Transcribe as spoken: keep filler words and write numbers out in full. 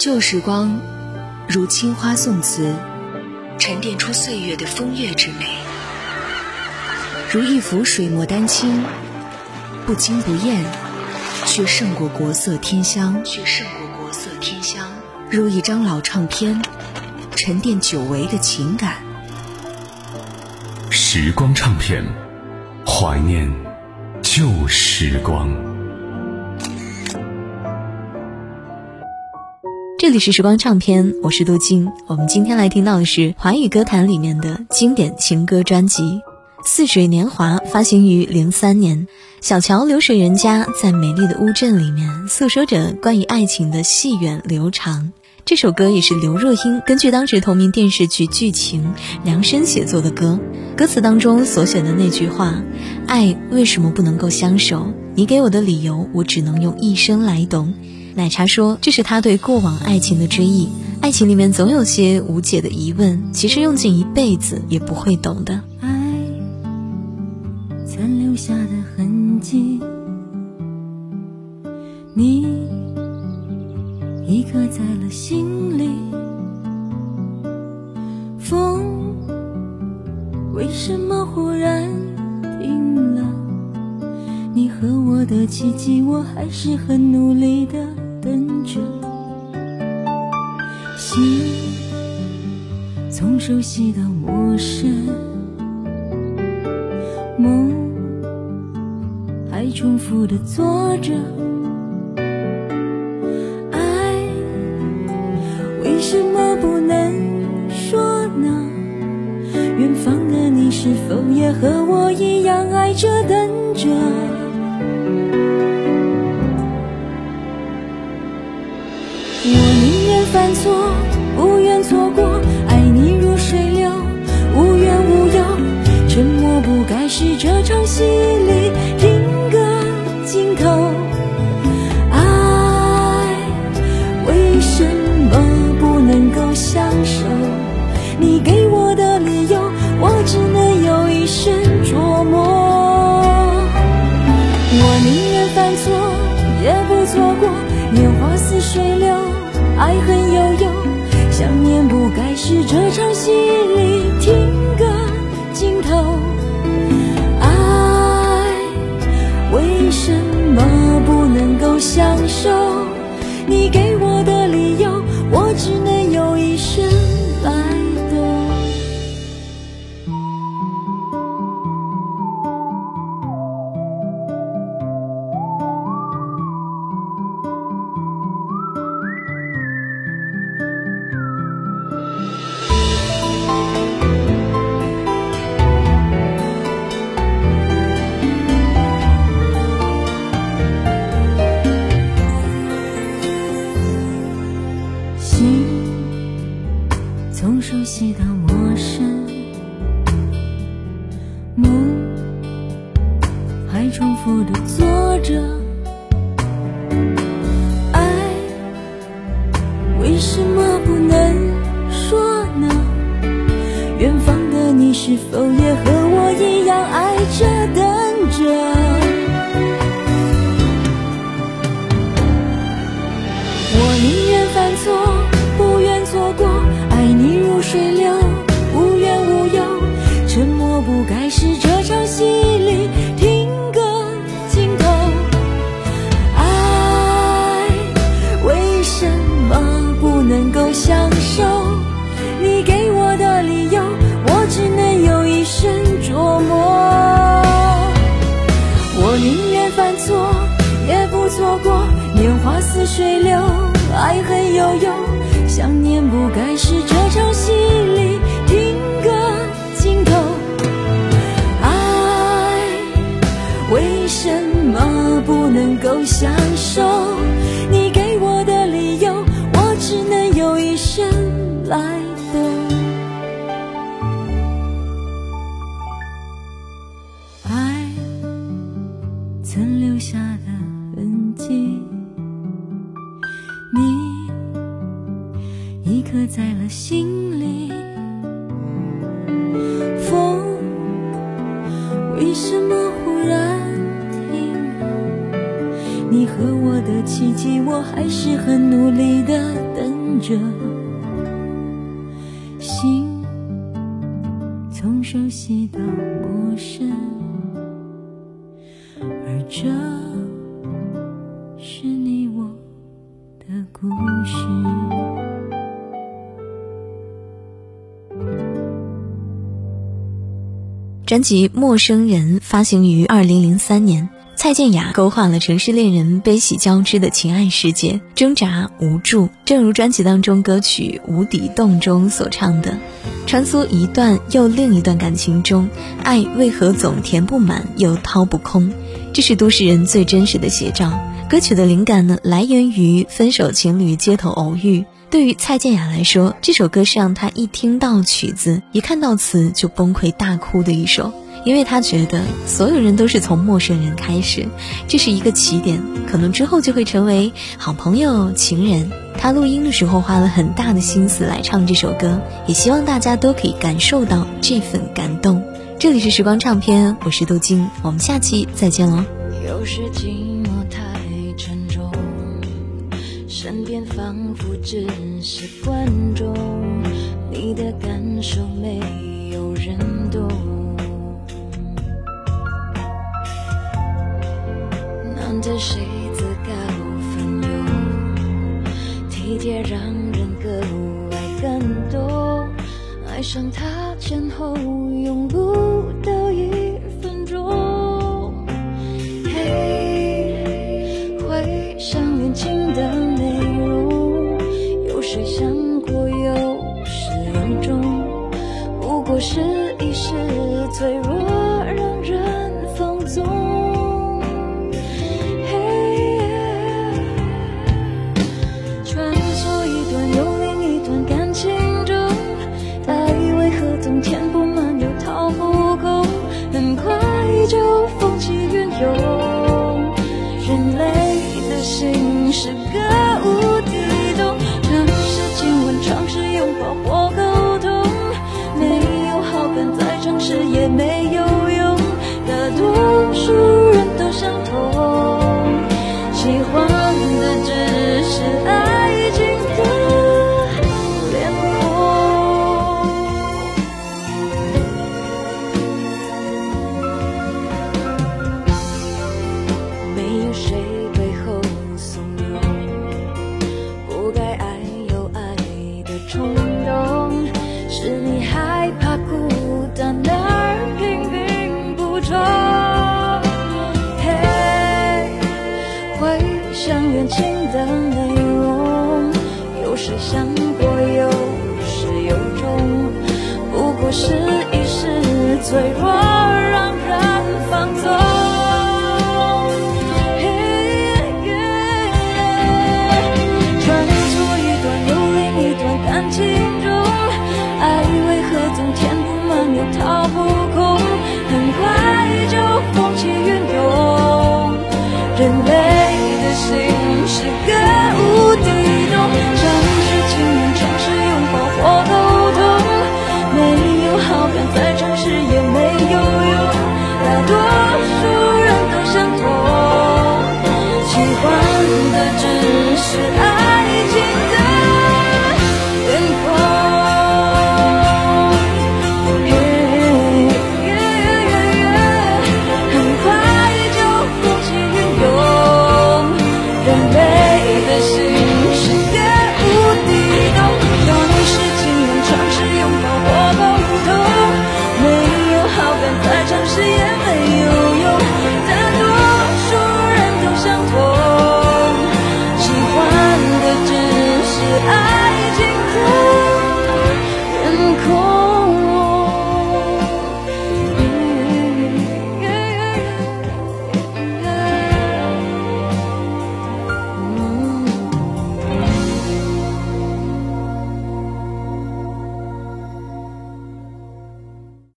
旧时光如青花宋词，沉淀出岁月的风月之美，如一幅水墨丹青，不惊不艳，却胜过国色天香，却胜过国色天香，如一张老唱片，沉淀久违的情感。时光唱片，怀念旧时光。这里是时光唱片，我是杜静。我们今天来听到的是华语歌坛里面的经典情歌专辑《似水年华》，发行于零三年。小桥流水人家在美丽的乌镇里面诉说着关于爱情的细远流长。这首歌也是刘若英根据当时同名电视剧剧情量身写作的歌。歌词当中所选的那句话，爱为什么不能够相守，你给我的理由我只能用一生来懂。奶茶说这是他对过往爱情的追忆，爱情里面总有些无解的疑问，其实用尽一辈子也不会懂的。爱残留下的痕迹，你已刻在了心里，风为什么忽然停了，你和我的奇迹我还是很努力的等着，心从熟悉到陌生，梦还重复地做着，爱为什么不能说呢？远方的你是否也和我一样爱着等着？犯错不愿错过，爱你如水流无怨无忧，沉默不该是这场戏里另个镜头，爱为什么不能够相守，你给我的理由我只能有一生琢磨，我宁愿犯错也不错过，年华似水流，爱恨悠悠，想念不该是这场戏里停个镜头，爱为什么不能够相守，你给我的理由我只能有一生来的奇迹，我还是很努力的等着。心从熟悉到陌生，而这是你我的故事。专辑《陌生人》发行于二零零三年，蔡健雅勾画了城市恋人悲喜交织的情爱世界，挣扎无助，正如专辑当中歌曲《无底洞》中所唱的，穿梭一段又另一段感情中，爱为何总填不满又掏不空，这是都市人最真实的写照。歌曲的灵感呢，来源于分手情侣街头偶遇。对于蔡健雅来说，这首歌是让她一听到曲子一看到词就崩溃大哭的一首，因为她觉得所有人都是从陌生人开始，这是一个起点，可能之后就会成为好朋友情人。她录音的时候花了很大的心思来唱这首歌，也希望大家都可以感受到这份感动。这里是时光唱片，我是杜静，我们下期再见咯。有时寂寞太沉重，身边仿佛只是观众，你的感受没有人懂。难得谁自告奋勇，体贴让人格外感动，爱上他前后用不到一分钟。嘿，回想年轻的谁想过有始有终，不过是一时脆弱让人放纵。穿梭一段又另一段感情中，爱为何总填不满又掏不空，很快就风起云涌，人类的心是个无底洞，亲吻尝试拥抱或沟通，没有好感再尝试也没有用，大多数人都相同，喜欢的只是爱情的脸孔。没有谁背后怂恿，不该爱冲动，是你害怕孤单而拼命补充。嘿，回想恋情的内容，有时想过有始有终，不过是一时脆弱让人放纵。掏不空，很快就风起云涌，人类的心是个无底洞，尝试亲吻，尝试拥抱或沟通，没有好感再尝试也没有用，大多数人都相同，喜欢的只是爱情的人类的心。